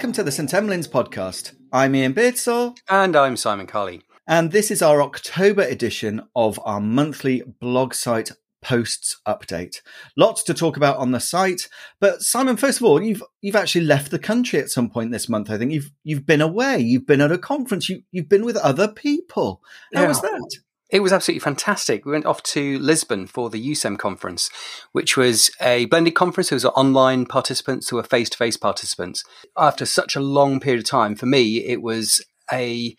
Welcome to the St Emlyn's podcast. I'm Ian Beardsall. And I'm Simon Carley. And this is our October edition of our monthly blog site posts update. Lots to talk about on the site. But Simon, first of all, you've actually left the country at some point this month, I think. You've been away. You've been at a conference. You've been with other people. How was that? It was absolutely fantastic. We went off to Lisbon for the USEM conference, which was a blended conference. It was online participants who were face-to-face participants. After such a long period of time, for me, it was a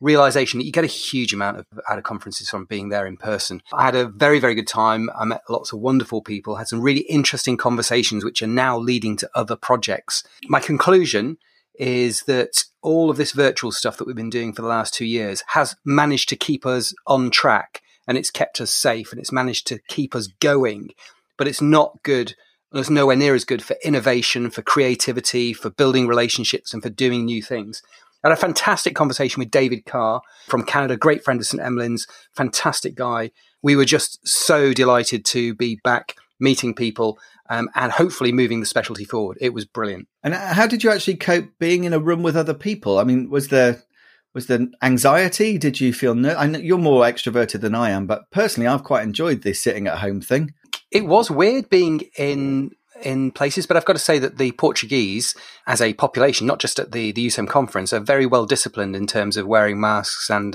realization that you get a huge amount out of conferences from being there in person. I had a very, very good time. I met lots of wonderful people, had some really interesting conversations, which are now leading to other projects. My conclusion is that all of this virtual stuff that we've been doing for the last 2 years has managed to keep us on track, and it's kept us safe, and it's managed to keep us going. But it's not good. It's nowhere near as good for innovation, for creativity, for building relationships, and for doing new things. I had a fantastic conversation with David Carr from Canada, great friend of St Emlyn's, fantastic guy. We were just so delighted to be back meeting people and hopefully moving the specialty forward. It was brilliant. And how did you actually cope being in a room with other people? I mean, was there anxiety? Did you feel I know you're more extroverted than I am, but personally, I've quite enjoyed this sitting at home thing. It was weird being in places, but I've got to say that the Portuguese as a population, not just at the USEM conference, are very well disciplined in terms of wearing masks and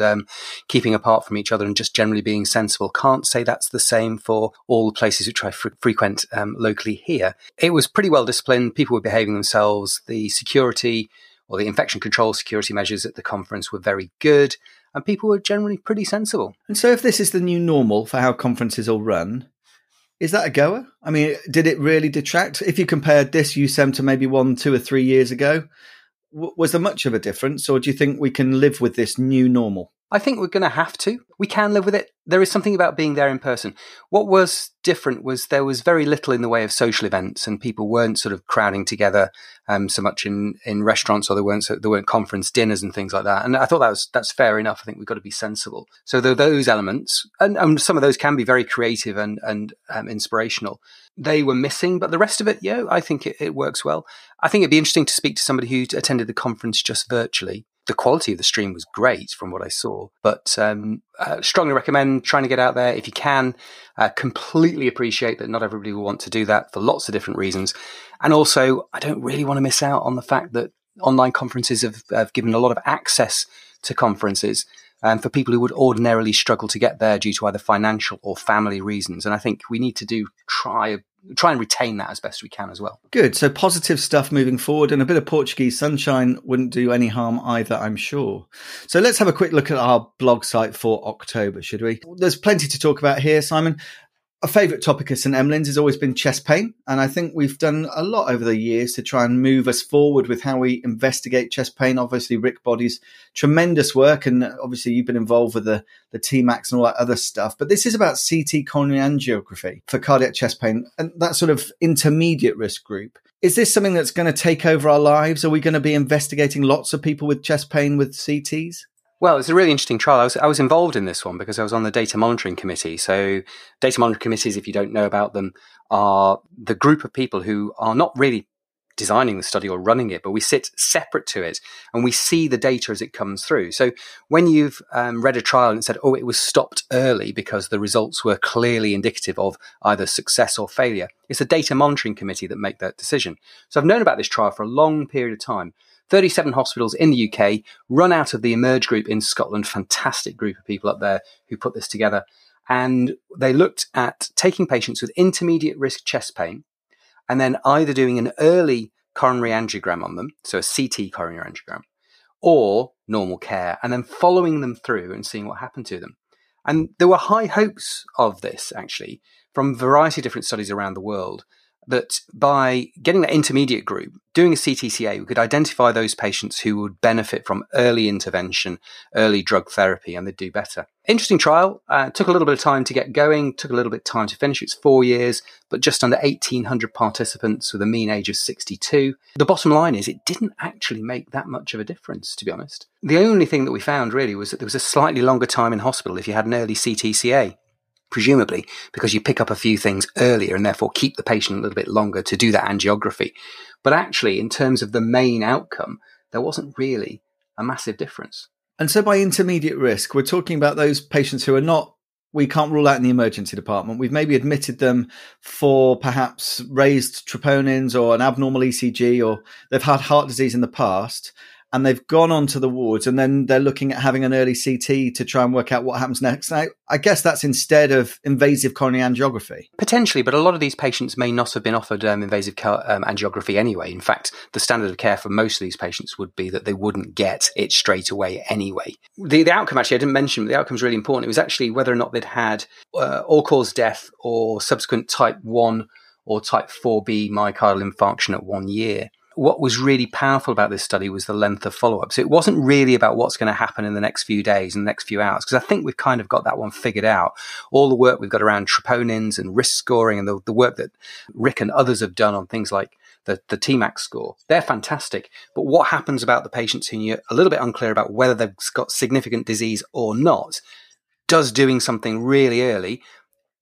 keeping apart from each other and just generally being sensible. Can't say that's the same for all the places which I frequent locally here. It was pretty well disciplined. People were behaving themselves. The security or the infection control security measures at the conference were very good, and people were generally pretty sensible. And so if this is the new normal for how conferences all run, is that a goer? I mean, did it really detract? If you compared this USEM to maybe 1, 2 or 3 years ago, was there much of a difference? Or do you think we can live with this new normal? I think we're going to have to. We can live with it. There is something about being there in person. What was different was there was very little in the way of social events, and people weren't sort of crowding together so much in restaurants, or there weren't conference dinners and things like that. And I thought that's fair enough. I think we've got to be sensible. So there are those elements, and some of those can be very creative and inspirational. They were missing, but the rest of it, yeah, I think it works well. I think it'd be interesting to speak to somebody who attended the conference just virtually. The quality of the stream was great from what I saw, but strongly recommend trying to get out there if you can. Completely appreciate that not everybody will want to do that for lots of different reasons. And also, I don't really want to miss out on the fact that online conferences have given a lot of access to conferences for people who would ordinarily struggle to get there due to either financial or family reasons. And I think we need to try and retain that as best we can as well. Good. So positive stuff moving forward, and a bit of Portuguese sunshine wouldn't do any harm either, I'm sure. So let's have a quick look at our blog site for October, should we? There's plenty to talk about here, Simon. A favourite topic at St Emlyn's has always been chest pain, and I think we've done a lot over the years to try and move us forward with how we investigate chest pain. Obviously, Rick Body's tremendous work, and obviously you've been involved with the T Max and all that other stuff. But this is about CT coronary angiography for cardiac chest pain and that sort of intermediate risk group. Is this something that's going to take over our lives? Are we going to be investigating lots of people with chest pain with CTs? Well, it's a really interesting trial. I was involved in this one because I was on the data monitoring committee. So data monitoring committees, if you don't know about them, are the group of people who are not really designing the study or running it, but we sit separate to it and we see the data as it comes through. So when you've read a trial and it said, oh, it was stopped early because the results were clearly indicative of either success or failure, it's the data monitoring committee that make that decision. So I've known about this trial for a long period of time. 37 hospitals in the UK, run out of the Emerge group in Scotland, fantastic group of people up there who put this together. And they looked at taking patients with intermediate risk chest pain and then either doing an early coronary angiogram on them, so a CT coronary angiogram, or normal care, and then following them through and seeing what happened to them. And there were high hopes of this, actually, from a variety of different studies around the world, that by getting that intermediate group, doing a CTCA, we could identify those patients who would benefit from early intervention, early drug therapy, and they'd do better. Interesting trial. Took a little bit of time to get going, took a little bit of time to finish. It's 4 years, but just under 1,800 participants with a mean age of 62. The bottom line is it didn't actually make that much of a difference, to be honest. The only thing that we found really was that there was a slightly longer time in hospital if you had an early CTCA. presumably because you pick up a few things earlier and therefore keep the patient a little bit longer to do that angiography. But actually, in terms of the main outcome, there wasn't really a massive difference. And so by intermediate risk, we're talking about those patients who are not, we can't rule out in the emergency department. We've maybe admitted them for perhaps raised troponins or an abnormal ECG, or they've had heart disease in the past and they've gone on to the wards, and then they're looking at having an early CT to try and work out what happens next. I guess that's instead of invasive coronary angiography. Potentially, but a lot of these patients may not have been offered invasive angiography anyway. In fact, the standard of care for most of these patients would be that they wouldn't get it straight away anyway. The outcome, actually, I didn't mention, but the outcome is really important. It was actually whether or not they'd had all-cause death or subsequent type 1 or type 4B myocardial infarction at 1 year. What was really powerful about this study was the length of follow-up. So it wasn't really about what's going to happen in the next few days and the next few hours, because I think we've kind of got that one figured out. All the work we've got around troponins and risk scoring and the work that Rick and others have done on things like the T Max score, they're fantastic. But what happens about the patients who you're a little bit unclear about whether they've got significant disease or not, does doing something really early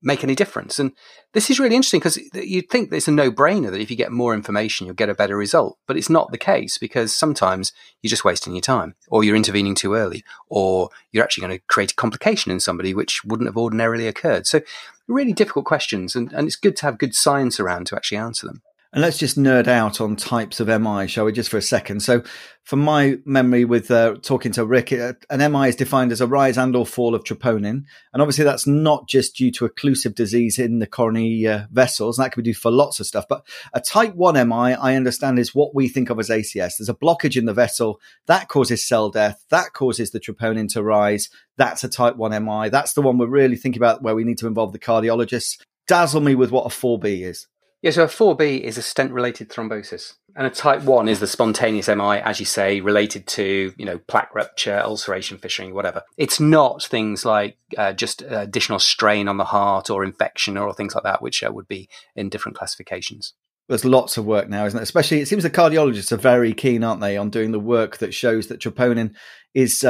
make any difference? And this is really interesting, because you'd think it's a no-brainer that if you get more information, you'll get a better result. But it's not the case, because sometimes you're just wasting your time, or you're intervening too early, or you're actually going to create a complication in somebody which wouldn't have ordinarily occurred. So really difficult questions, and it's good to have good science around to actually answer them. And let's just nerd out on types of MI, shall we, just for a second. So from my memory with talking to Rick, an MI is defined as a rise and or fall of troponin. And obviously that's not just due to occlusive disease in the coronary vessels. That can be due for lots of stuff. But a type 1 MI, I understand, is what we think of as ACS. There's a blockage in the vessel. That causes cell death. That causes the troponin to rise. That's a type 1 MI. That's the one we're really thinking about, where we need to involve the cardiologists. Dazzle me with what a 4B is. Yeah, so a 4B is a stent-related thrombosis, and a type 1 is the spontaneous MI, as you say, related to, you know, plaque rupture, ulceration, fissuring, whatever. It's not things like just additional strain on the heart or infection or things like that, which would be in different classifications. There's lots of work now, isn't it? Especially, it seems the cardiologists are very keen, aren't they, on doing the work that shows that troponin is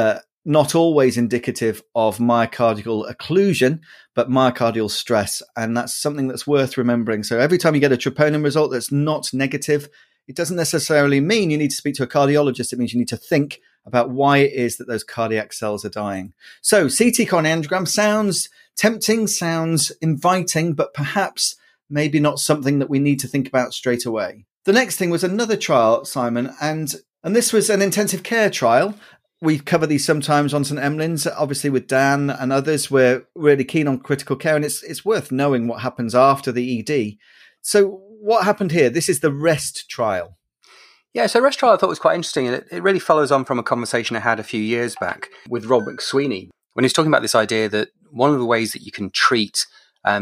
not always indicative of myocardial occlusion, but myocardial stress. And that's something that's worth remembering. So every time you get a troponin result that's not negative, it doesn't necessarily mean you need to speak to a cardiologist. It means you need to think about why it is that those cardiac cells are dying. So CT coronary angiogram sounds tempting, sounds inviting, but perhaps maybe not something that we need to think about straight away. The next thing was another trial, Simon, and this was an intensive care trial. We cover these sometimes on St Emlyn's, obviously with Dan and others. We're really keen on critical care, and it's worth knowing what happens after the ED. So what happened here? This is the REST trial. Yeah, so REST trial I thought was quite interesting. It really follows on from a conversation I had a few years back with Rob McSweeney, when he was talking about this idea that one of the ways that you can treat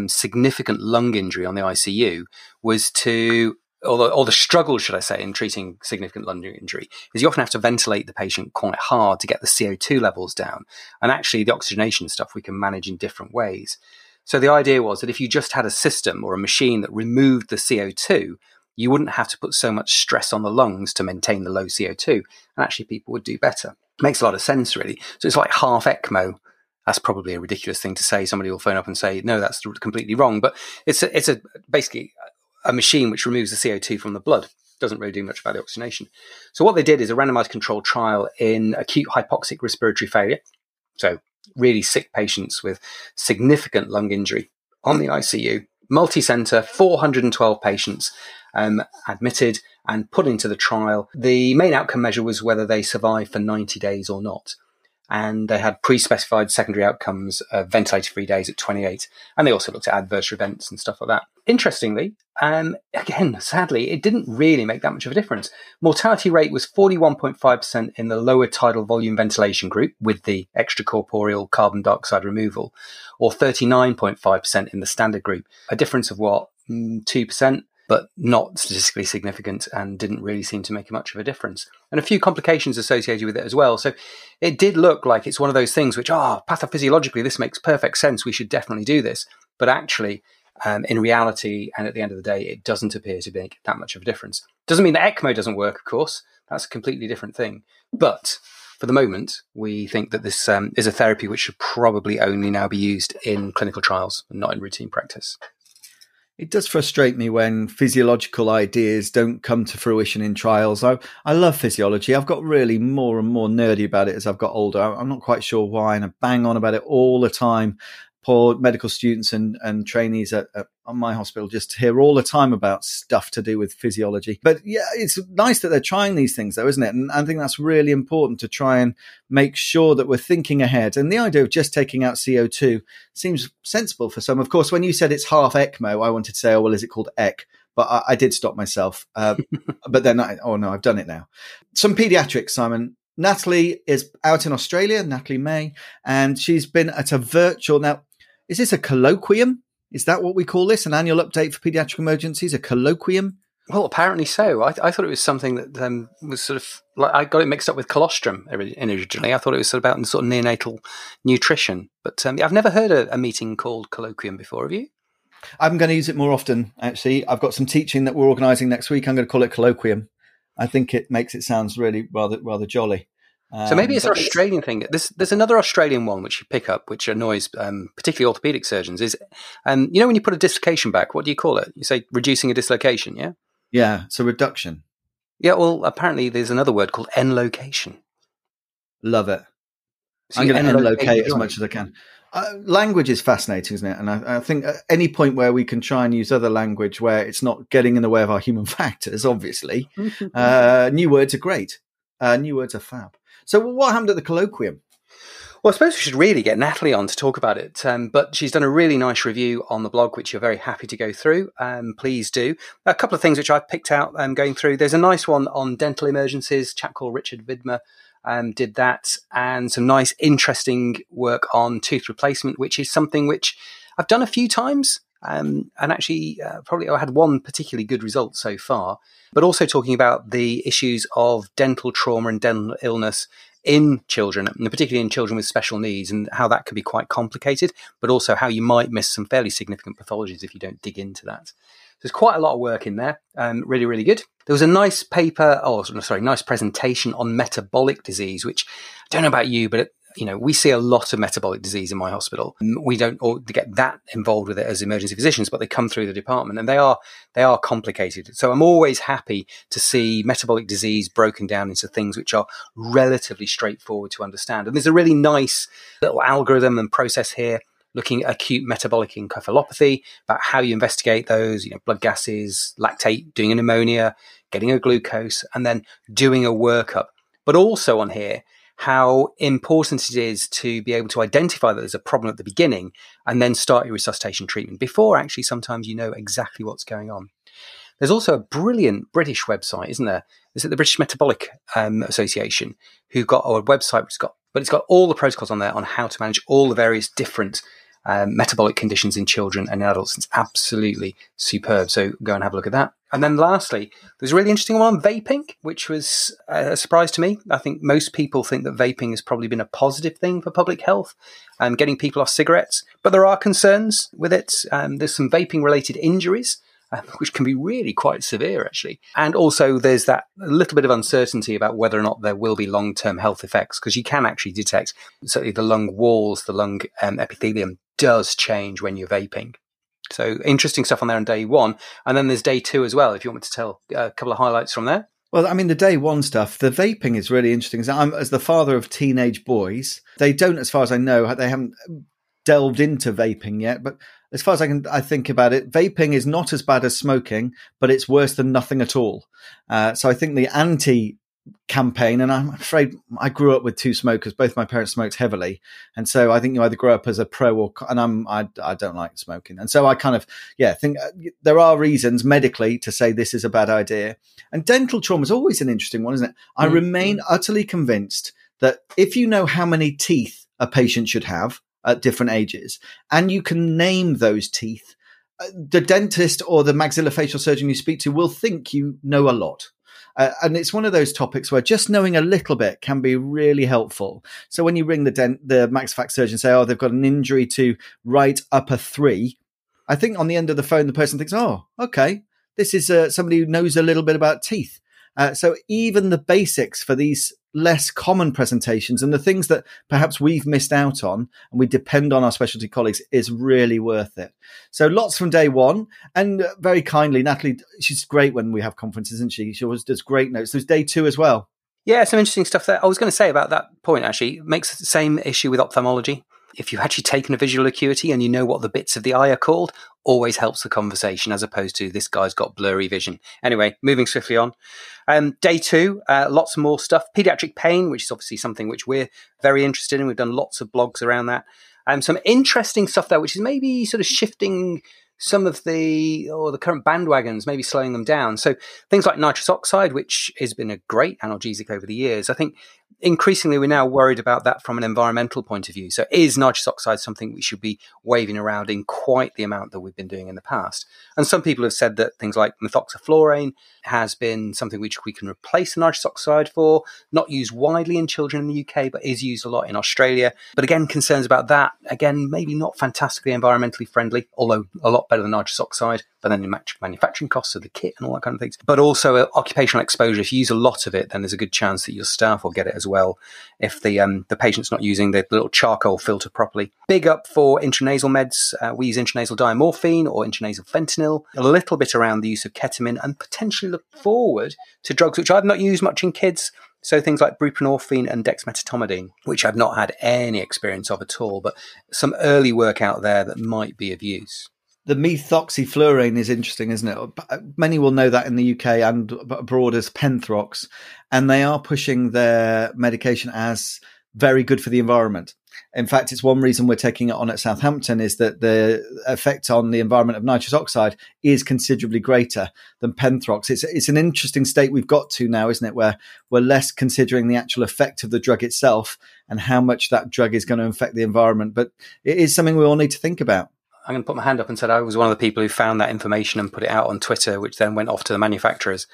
significant lung injury on the ICU was to... Or the struggle, should I say, in treating significant lung injury is you often have to ventilate the patient quite hard to get the CO2 levels down. And actually, the oxygenation stuff we can manage in different ways. So the idea was that if you just had a system or a machine that removed the CO2, you wouldn't have to put so much stress on the lungs to maintain the low CO2. And actually, people would do better. Makes a lot of sense, really. So it's like half ECMO. That's probably a ridiculous thing to say. Somebody will phone up and say, no, that's completely wrong. But it's basically... a machine which removes the CO2 from the blood. Doesn't really do much about the oxygenation. So what they did is a randomized controlled trial in acute hypoxic respiratory failure. So really sick patients with significant lung injury on the ICU, multi-center, 412 patients admitted and put into the trial. The main outcome measure was whether they survived for 90 days or not. And they had pre-specified secondary outcomes of ventilator-free days at 28. And they also looked at adverse events and stuff like that. Interestingly, again, sadly, it didn't really make that much of a difference. Mortality rate was 41.5% in the lower tidal volume ventilation group with the extracorporeal carbon dioxide removal, or 39.5% in the standard group. A difference of what? 2%? But not statistically significant, and didn't really seem to make much of a difference. And a few complications associated with it as well. So it did look like it's one of those things which, pathophysiologically, this makes perfect sense. We should definitely do this. But actually, in reality, and at the end of the day, it doesn't appear to make that much of a difference. Doesn't mean that ECMO doesn't work, of course. That's a completely different thing. But... for the moment, we think that this is a therapy which should probably only now be used in clinical trials and not in routine practice. It does frustrate me when physiological ideas don't come to fruition in trials. I love physiology. I've got really more and more nerdy about it as I've got older. I'm not quite sure why, and I bang on about it all the time. Poor medical students and trainees at my hospital just hear all the time about stuff to do with physiology. But yeah, it's nice that they're trying these things though, isn't it? And I think that's really important to try and make sure that we're thinking ahead. And the idea of just taking out CO2 seems sensible for some. Of course, when you said it's half ECMO, I wanted to say, oh, well, is it called EC? But I did stop myself. But then, I've done it now. Some paediatrics, Simon. Natalie is out in Australia, Natalie May, and she's been at a virtual now. Is this a colloquium? Is that what we call this? An annual update for paediatric emergencies, a colloquium? Well, apparently so. I thought it was something that was sort of like, I got it mixed up with colostrum originally. I thought it was about sort of neonatal nutrition. But I've never heard a meeting called colloquium before, have you? I'm going to use it more often, actually. I've got some teaching that we're organising next week. I'm going to call it colloquium. I think it makes it sounds really rather jolly. So maybe it's an Australian thing. There's another Australian one which you pick up, which annoys particularly orthopedic surgeons. Is you know when you put a dislocation back, what do you call it? You say reducing a dislocation, yeah? Yeah, it's a reduction. Yeah, well, apparently there's another word called enlocation. Love it. So I'm going to enlocate as much as I can. Language is fascinating, isn't it? And I think at any point where we can try and use other language where it's not getting in the way of our human factors, obviously, new words are great. New words are fab. So what happened at the colloquium? Well, I suppose we should really get Natalie on to talk about it, but she's done a really nice review on the blog, which you're very happy to go through. Please do. A couple of things which I picked out going through. There's a nice one on dental emergencies, a chap called Richard Widmer. Did that, and some nice, interesting work on tooth replacement, which is something which I've done a few times. And actually, probably I had one particularly good result so far, but also talking about the issues of dental trauma and dental illness in children, and particularly in children with special needs, and how that could be quite complicated, but also how you might miss some fairly significant pathologies if you don't dig into that. There's quite a lot of work in there. Really, really good. There was a nice nice presentation on metabolic disease, which I don't know about you, but we see a lot of metabolic disease in my hospital. We don't all get that involved with it as emergency physicians, but they come through the department and they are complicated. So I'm always happy to see metabolic disease broken down into things which are relatively straightforward to understand. And there's a really nice little algorithm and process here, looking at acute metabolic encephalopathy, about how you investigate those, blood gases, lactate, doing a pneumonia, getting a glucose, and then doing a workup. But also on here, how important it is to be able to identify that there's a problem at the beginning and then start your resuscitation treatment before actually sometimes you know exactly what's going on. There's also a brilliant British website, isn't there? It's at the British Metabolic Association, who've got a website but it's got all the protocols on there on how to manage all the various different metabolic conditions in children and adults. It's absolutely superb. So go and have a look at that. And then lastly, there's a really interesting one on vaping, which was a surprise to me. I think most people think that vaping has probably been a positive thing for public health and getting people off cigarettes. But there are concerns with it. There's some vaping-related injuries, which can be really quite severe, actually. And also there's that little bit of uncertainty about whether or not there will be long-term health effects, because you can actually detect certainly the lung walls, the lung epithelium, does change when you're vaping. So interesting stuff on there on day one. And then there's day two as well, if you want me to tell a couple of highlights from there. Well, I mean, the day one stuff, the vaping is really interesting. I'm, as the father of teenage boys, they don't, as far as I know, they haven't delved into vaping yet. But as far as I think about it, vaping is not as bad as smoking, but it's worse than nothing at all. So I think the anti-campaign, and I'm afraid I grew up with two smokers. Both my parents smoked heavily, and so I think you either grow up as a pro or I don't like smoking, and so I kind of think there are reasons medically to say this is a bad idea. And dental trauma is always an interesting one, isn't it? I remain utterly convinced that if you know how many teeth a patient should have at different ages, and you can name those teeth, the dentist or the maxillofacial surgeon you speak to will think you know a lot. And it's one of those topics where just knowing a little bit can be really helpful. So when you ring the MaxFac surgeon and say, oh, they've got an injury to right upper three, I think on the end of the phone, the person thinks, oh, okay, this is somebody who knows a little bit about teeth. So even the basics for these less common presentations and the things that perhaps we've missed out on and we depend on our specialty colleagues is really worth it. So lots from day one, and very kindly, Natalie, she's great when we have conferences, isn't she? She always does great notes. There's day two as well. Yeah, some interesting stuff there. I was going to say about that point, actually, it makes the same issue with ophthalmology. If you've actually taken a visual acuity and you know what the bits of the eye are called, always helps the conversation as opposed to this guy's got blurry vision. Anyway, moving swiftly on. Day two, lots more stuff. Paediatric pain, which is obviously something which we're very interested in. We've done lots of blogs around that. Some interesting stuff there, which is maybe sort of shifting some of the current bandwagons, maybe slowing them down. So things like nitrous oxide, which has been a great analgesic over the years. I think increasingly we're now worried about that from an environmental point of view. So is nitrous oxide something we should be waving around in quite the amount that we've been doing in the past? And some people have said that things like methoxyfluorine has been something which we can replace the nitrous oxide for, not used widely in children in the UK, but is used a lot in Australia. But again, concerns about that. Again, maybe not fantastically environmentally friendly, although a lot better than nitrous oxide, but then the manufacturing costs of the kit and all that kind of things. But also occupational exposure. If you use a lot of it, then there's a good chance that your staff will get it as well if the patient's not using the little charcoal filter properly. Big up for intranasal meds. We use intranasal diamorphine or intranasal fentanyl, a little bit around the use of ketamine, and potentially look forward to drugs which I've not used much in kids. So things like buprenorphine and dexmedetomidine, which I've not had any experience of at all, but some early work out there that might be of use. The methoxyfluorine is interesting, isn't it? Many will know that in the UK and abroad as Penthrox, and they are pushing their medication as very good for the environment. In fact, it's one reason we're taking it on at Southampton is that the effect on the environment of nitrous oxide is considerably greater than Penthrox. It's an interesting state we've got to now, isn't it, where we're less considering the actual effect of the drug itself and how much that drug is going to affect the environment. But it is something we all need to think about. I'm going to put my hand up and said I was one of the people who found that information and put it out on Twitter, which then went off to the manufacturers.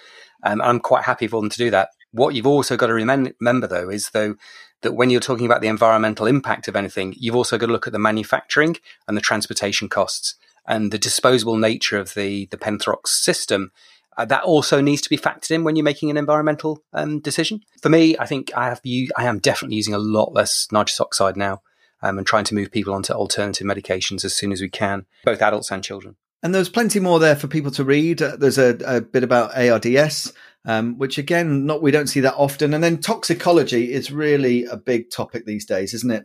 I'm quite happy for them to do that. What you've also got to remember, though, is that when you're talking about the environmental impact of anything, you've also got to look at the manufacturing and the transportation costs and the disposable nature of the Penthrox system. That also needs to be factored in when you're making an environmental decision. For me, I think I am definitely using a lot less nitrous oxide now. And trying to move people onto alternative medications as soon as we can, both adults and children. And there's plenty more there for people to read. There's a bit about ARDS, which again, we don't see that often. And then toxicology is really a big topic these days, isn't it?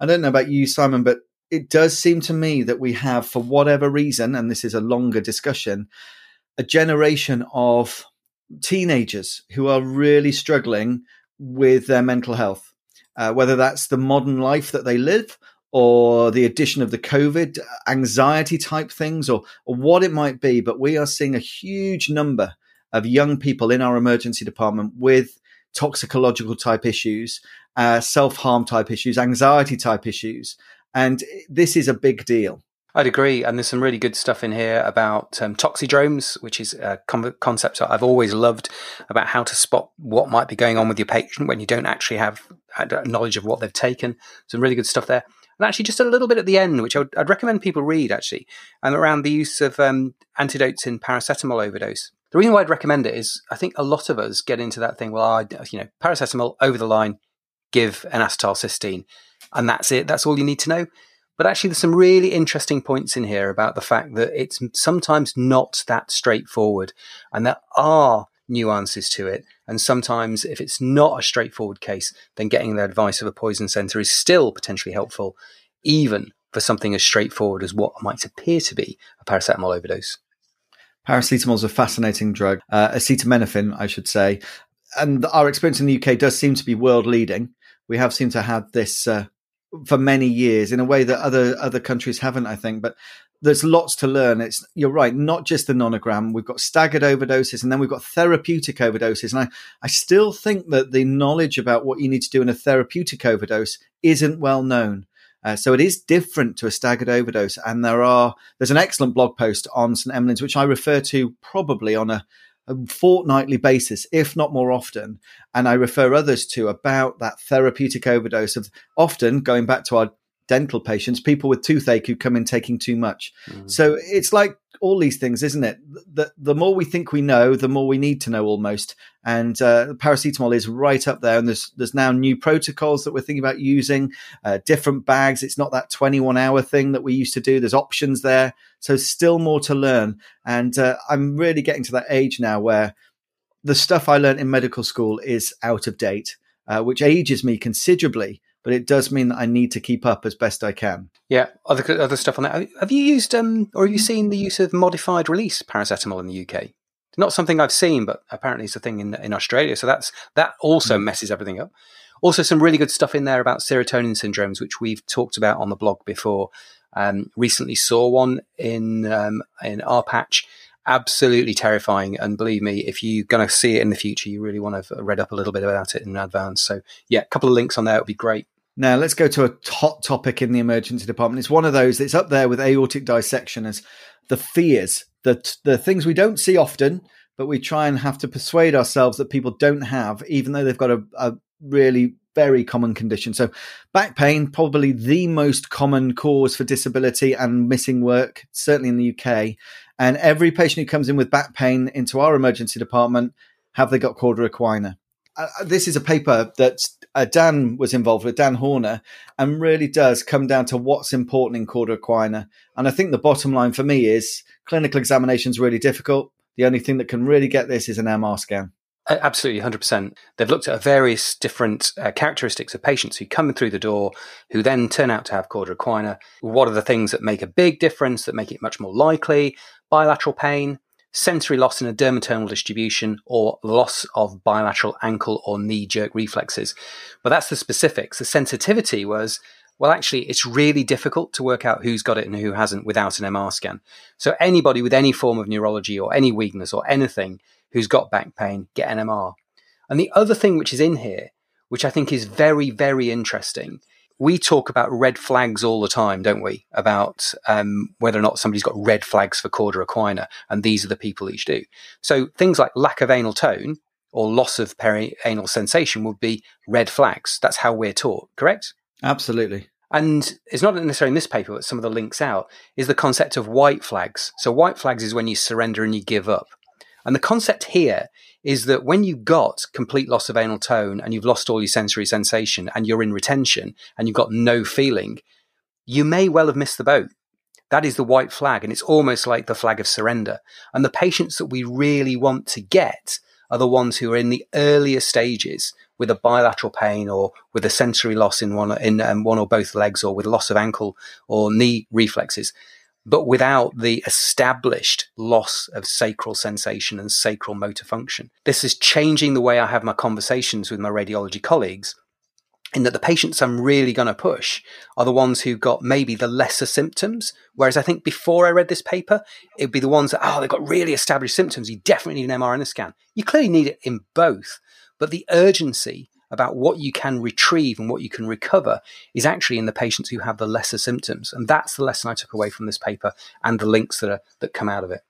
I don't know about you, Simon, but it does seem to me that we have, for whatever reason, and this is a longer discussion, a generation of teenagers who are really struggling with their mental health. Whether that's the modern life that they live or the addition of the COVID anxiety type things or what it might be. But we are seeing a huge number of young people in our emergency department with toxicological type issues, self-harm type issues, anxiety type issues. And this is a big deal. I'd agree. And there's some really good stuff in here about toxidromes, which is a concept I've always loved about how to spot what might be going on with your patient when you don't actually have knowledge of what they've taken. Some really good stuff there. And actually just a little bit at the end, which I'd recommend people read actually, and around the use of antidotes in paracetamol overdose. The reason why I'd recommend it is I think a lot of us get into that thing, paracetamol over the line, give an acetylcysteine, and that's it. That's all you need to know. But actually, there's some really interesting points in here about the fact that it's sometimes not that straightforward and there are nuances to it. And sometimes if it's not a straightforward case, then getting the advice of a poison centre is still potentially helpful, even for something as straightforward as what might appear to be a paracetamol overdose. Paracetamol is a fascinating drug, acetaminophen, I should say. And our experience in the UK does seem to be world leading. We have seemed to have this... for many years in a way that other countries haven't, I think. But there's lots to learn. You're right, not just the nonogram. We've got staggered overdoses and then we've got therapeutic overdoses. And I still think that the knowledge about what you need to do in a therapeutic overdose isn't well known. So it is different to a staggered overdose. And there's an excellent blog post on St Emlyn's, which I refer to probably on a fortnightly basis, if not more often. And I refer others to about that therapeutic overdose of often going back to our dental patients, people with toothache who come in taking too much. Mm-hmm. So it's like all these things, isn't it? The more we think we know, the more we need to know almost. And paracetamol is right up there. And there's now new protocols that we're thinking about using, different bags. It's not that 21-hour thing that we used to do. There's options there. So still more to learn. And I'm really getting to that age now where the stuff I learned in medical school is out of date, which ages me considerably. But it does mean that I need to keep up as best I can. Yeah, other stuff on that. Have you used or have you seen the use of modified release paracetamol in the UK? Not something I've seen, but apparently it's a thing in Australia. So that also messes everything up. Also, some really good stuff in there about serotonin syndromes, which we've talked about on the blog before. Recently saw one in our patch. Absolutely terrifying, and believe me, if you're going to see it in the future, you really want to have read up a little bit about it in advance. So yeah, a couple of links on there would be great. Now let's go to a hot topic in the emergency department. It's one of those that's up there with aortic dissection as the fears, the things we don't see often, but we try and have to persuade ourselves that people don't have, even though they've got a really very common condition. So back pain, probably the most common cause for disability and missing work, certainly in the UK. And every patient who comes in with back pain into our emergency department, have they got cauda equina? This is a paper that Dan was involved with, Dan Horner, and really does come down to what's important in cauda equina. And I think the bottom line for me is clinical examination is really difficult. The only thing that can really get this is an MR scan. Absolutely, 100%. They've looked at various different characteristics of patients who come through the door, who then turn out to have cauda equina. What are the things that make a big difference, that make it much more likely? Bilateral pain, sensory loss in a dermatome distribution, or loss of bilateral ankle or knee jerk reflexes. But that's the specifics. The sensitivity was, well, actually, it's really difficult to work out who's got it and who hasn't without an MR scan. So anybody with any form of neurology or any weakness or anything who's got back pain, get an MR. And the other thing which is in here, which I think is very, very interesting, we talk about red flags all the time, don't we? About whether or not somebody's got red flags for cauda equina, and these are the people each do. So things like lack of anal tone or loss of perianal sensation would be red flags. That's how we're taught, correct? Absolutely. And it's not necessarily in this paper, but some of the links out, is the concept of white flags. So white flags is when you surrender and you give up. And the concept here is that when you've got complete loss of anal tone and you've lost all your sensory sensation and you're in retention and you've got no feeling, you may well have missed the boat. That is the white flag, and it's almost like the flag of surrender. And the patients that we really want to get are the ones who are in the earlier stages with a bilateral pain or with a sensory loss in one or both legs, or with loss of ankle or knee reflexes, but without the established loss of sacral sensation and sacral motor function. This is changing the way I have my conversations with my radiology colleagues, in that the patients I'm really going to push are the ones who've got maybe the lesser symptoms. Whereas I think before I read this paper, it'd be the ones that, they've got really established symptoms. You definitely need an MR and a scan. You clearly need it in both, but the urgency about what you can retrieve and what you can recover is actually in the patients who have the lesser symptoms. And that's the lesson I took away from this paper and the links that come out of it.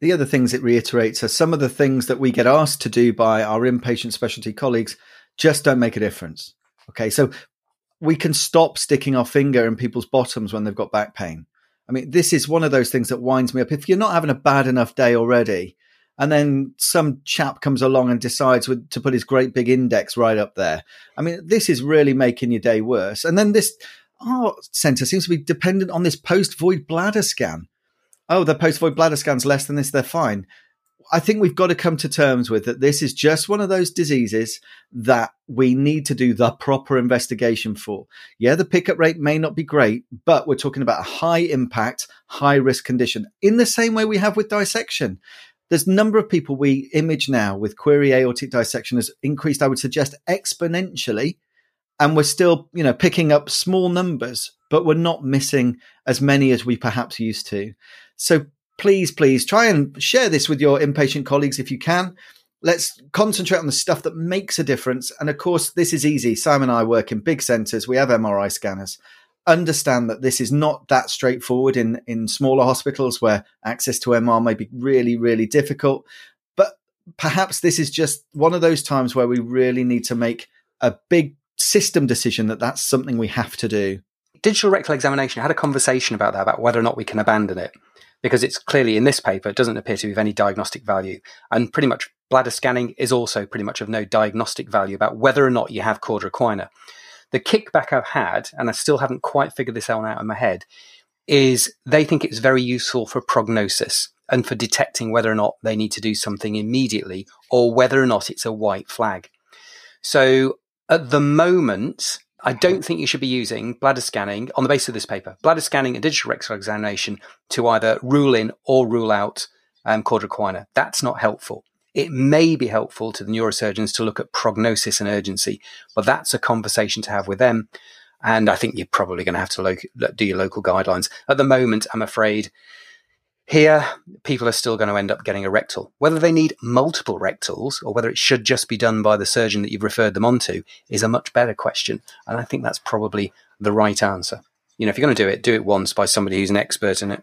The other things it reiterates are some of the things that we get asked to do by our inpatient specialty colleagues just don't make a difference. Okay, so we can stop sticking our finger in people's bottoms when they've got back pain. I mean, this is one of those things that winds me up. If you're not having a bad enough day already, and then some chap comes along and decides to put his great big index right up there. I mean, this is really making your day worse. And then this centre seems to be dependent on this post-void bladder scan. Oh, the post-void bladder scan's less than this, they're fine. I think we've got to come to terms with that this is just one of those diseases that we need to do the proper investigation for. Yeah, the pickup rate may not be great, but we're talking about a high-impact, high-risk condition in the same way we have with dissection. There's a number of people we image now with query aortic dissection has increased, I would suggest, exponentially. And we're still, picking up small numbers, but we're not missing as many as we perhaps used to. So please try and share this with your inpatient colleagues if you can. Let's concentrate on the stuff that makes a difference. And of course, this is easy. Simon and I work in big centres. We have MRI scanners. Understand that this is not that straightforward in smaller hospitals where access to MR may be really, really difficult. But perhaps this is just one of those times where we really need to make a big system decision that that's something we have to do. Digital rectal examination, I had a conversation about that, about whether or not we can abandon it. because it's clearly in this paper, it doesn't appear to be of any diagnostic value. And pretty much bladder scanning is also pretty much of no diagnostic value about whether or not you have cauda equina. The kickback I've had, and I still haven't quite figured this out in my head, is they think it's very useful for prognosis and for detecting whether or not they need to do something immediately or whether or not it's a white flag. So at the moment, I don't think you should be using bladder scanning on the basis of this paper, bladder scanning and digital rectal examination to either rule in or rule out cauda equina. That's not helpful. It may be helpful to the neurosurgeons to look at prognosis and urgency, but that's a conversation to have with them. And I think you're probably going to have to do your local guidelines. At the moment, I'm afraid here, people are still going to end up getting a rectal. Whether they need multiple rectals or whether it should just be done by the surgeon that you've referred them onto is a much better question. And I think that's probably the right answer. You know, if you're going to do it once by somebody who's an expert in it.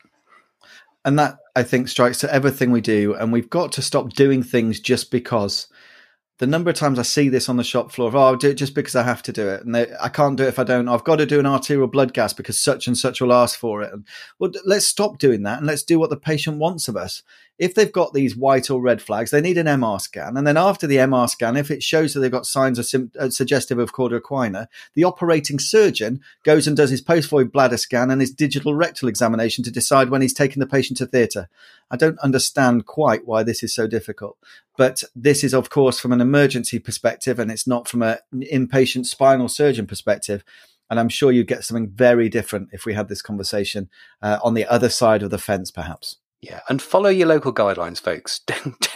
And that, I think, strikes to everything we do. And we've got to stop doing things just because. The number of times I see this on the shop floor of, oh, I'll do it just because I have to do it. And I can't do it if I don't. I've got to do an arterial blood gas because such and such will ask for it. And well, let's stop doing that and let's do what the patient wants of us. If they've got these white or red flags, they need an MR scan. And then after the MR scan, if it shows that they've got signs of suggestive of cauda equina, the operating surgeon goes and does his post-void bladder scan and his digital rectal examination to decide when he's taking the patient to theatre. I don't understand quite why this is so difficult. But this is, of course, from an emergency perspective, and it's not from an inpatient spinal surgeon perspective. And I'm sure you'd get something very different if we had this conversation on the other side of the fence, perhaps. Yeah, and follow your local guidelines, folks.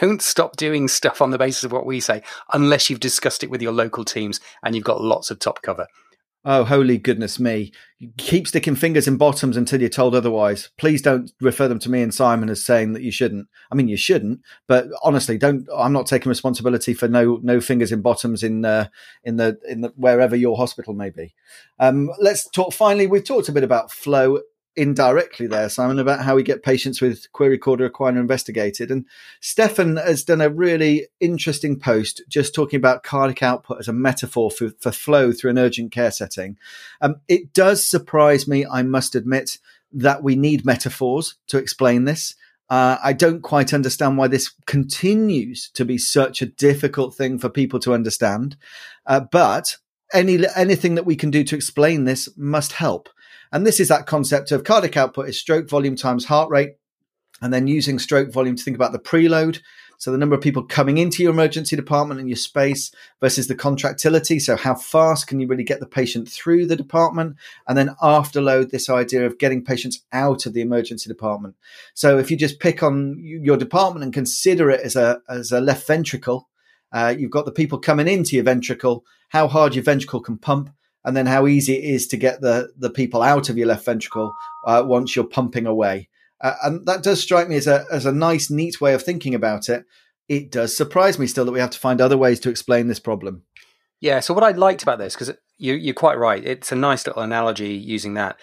Don't stop doing stuff on the basis of what we say, unless you've discussed it with your local teams and you've got lots of top cover. Oh, holy goodness me. Keep sticking fingers in bottoms until you're told otherwise. Please don't refer them to me and Simon as saying that you shouldn't. I mean, you shouldn't, but honestly, don't. I'm not taking responsibility for no fingers in bottoms in the wherever your hospital may be. Let's talk. Finally, we've talked a bit about flow indirectly there, Simon, about how we get patients with query cauda equina investigated. And Stefan has done a really interesting post just talking about cardiac output as a metaphor for flow through an urgent care setting. It does surprise me, I must admit, that we need metaphors to explain this. I don't quite understand why this continues to be such a difficult thing for people to understand. But anything that we can do to explain this must help. And this is that concept of cardiac output is stroke volume times heart rate, and then using stroke volume to think about the preload. So the number of people coming into your emergency department and your space versus the contractility. So how fast can you really get the patient through the department? And then afterload, this idea of getting patients out of the emergency department. So if you just pick on your department and consider it as a left ventricle, you've got the people coming into your ventricle, how hard your ventricle can pump, and then how easy it is to get the people out of your left ventricle once you're pumping away. And that does strike me as a nice, neat way of thinking about it. It does surprise me still that we have to find other ways to explain this problem. Yeah, so what I liked about this, because you're quite right, it's a nice little analogy using that.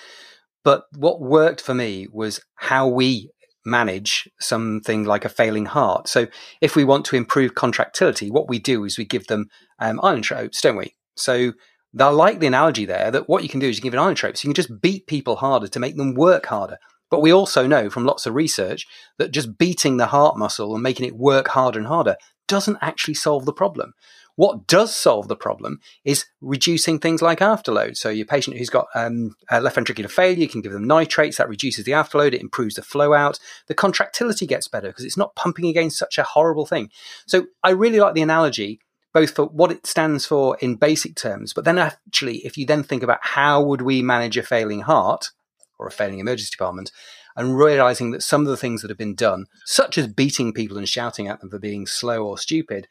But what worked for me was how we manage something like a failing heart. So if we want to improve contractility, what we do is we give them iron strokes, don't we? So I like the analogy there that what you can do is you can give an inotrope. So you can just beat people harder to make them work harder. But we also know from lots of research that just beating the heart muscle and making it work harder and harder doesn't actually solve the problem. What does solve the problem is reducing things like afterload. So your patient who's got left ventricular failure, you can give them nitrates. That reduces the afterload. It improves the flow out. The contractility gets better because it's not pumping against such a horrible thing. So I really like the analogy, both for what it stands for in basic terms, but then actually, if you then think about how would we manage a failing heart or a failing emergency department, and realizing that some of the things that have been done, such as beating people and shouting at them for being slow or stupid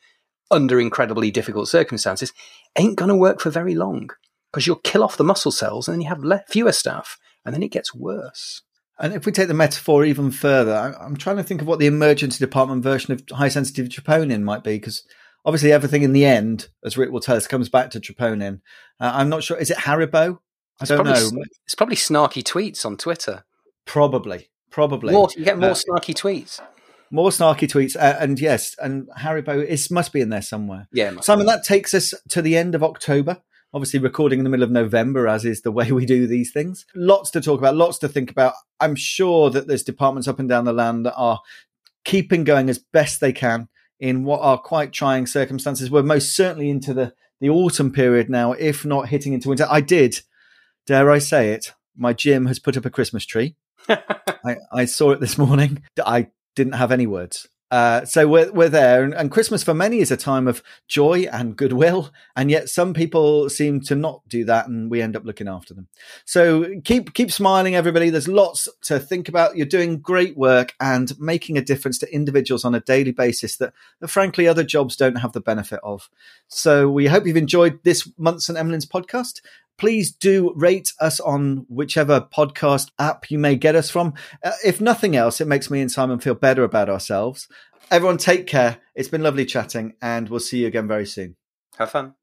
under incredibly difficult circumstances, ain't going to work for very long because you'll kill off the muscle cells and then you have fewer staff and then it gets worse. And if we take the metaphor even further, I'm trying to think of what the emergency department version of high-sensitive troponin might be, because obviously, everything in the end, as Rick will tell us, comes back to troponin. I'm not sure. Is it Haribo? I don't know. It's probably snarky tweets on Twitter. Probably. You get more snarky tweets. More snarky tweets. And yes, and Haribo must be in there somewhere. Yeah, Simon, that takes us to the end of October. obviously recording in the middle of November, as is the way we do these things. Lots to talk about, lots to think about. I'm sure that there's departments up and down the land that are keeping going as best they can in what are quite trying circumstances. We're most certainly into the autumn period now, if not hitting into winter. I did, dare I say it, my gym has put up a Christmas tree. I saw it this morning. I didn't have any words. So we're there, and Christmas for many is a time of joy and goodwill, and yet some people seem to not do that, and we end up looking after them. So keep smiling, everybody. There's lots to think about. You're doing great work and making a difference to individuals on a daily basis that frankly other jobs don't have the benefit of. So we hope you've enjoyed this month's St Emlyn's podcast. Please do rate us on whichever podcast app you may get us from. If nothing else, it makes me and Simon feel better about ourselves. Everyone take care. It's been lovely chatting, and we'll see you again very soon. Have fun.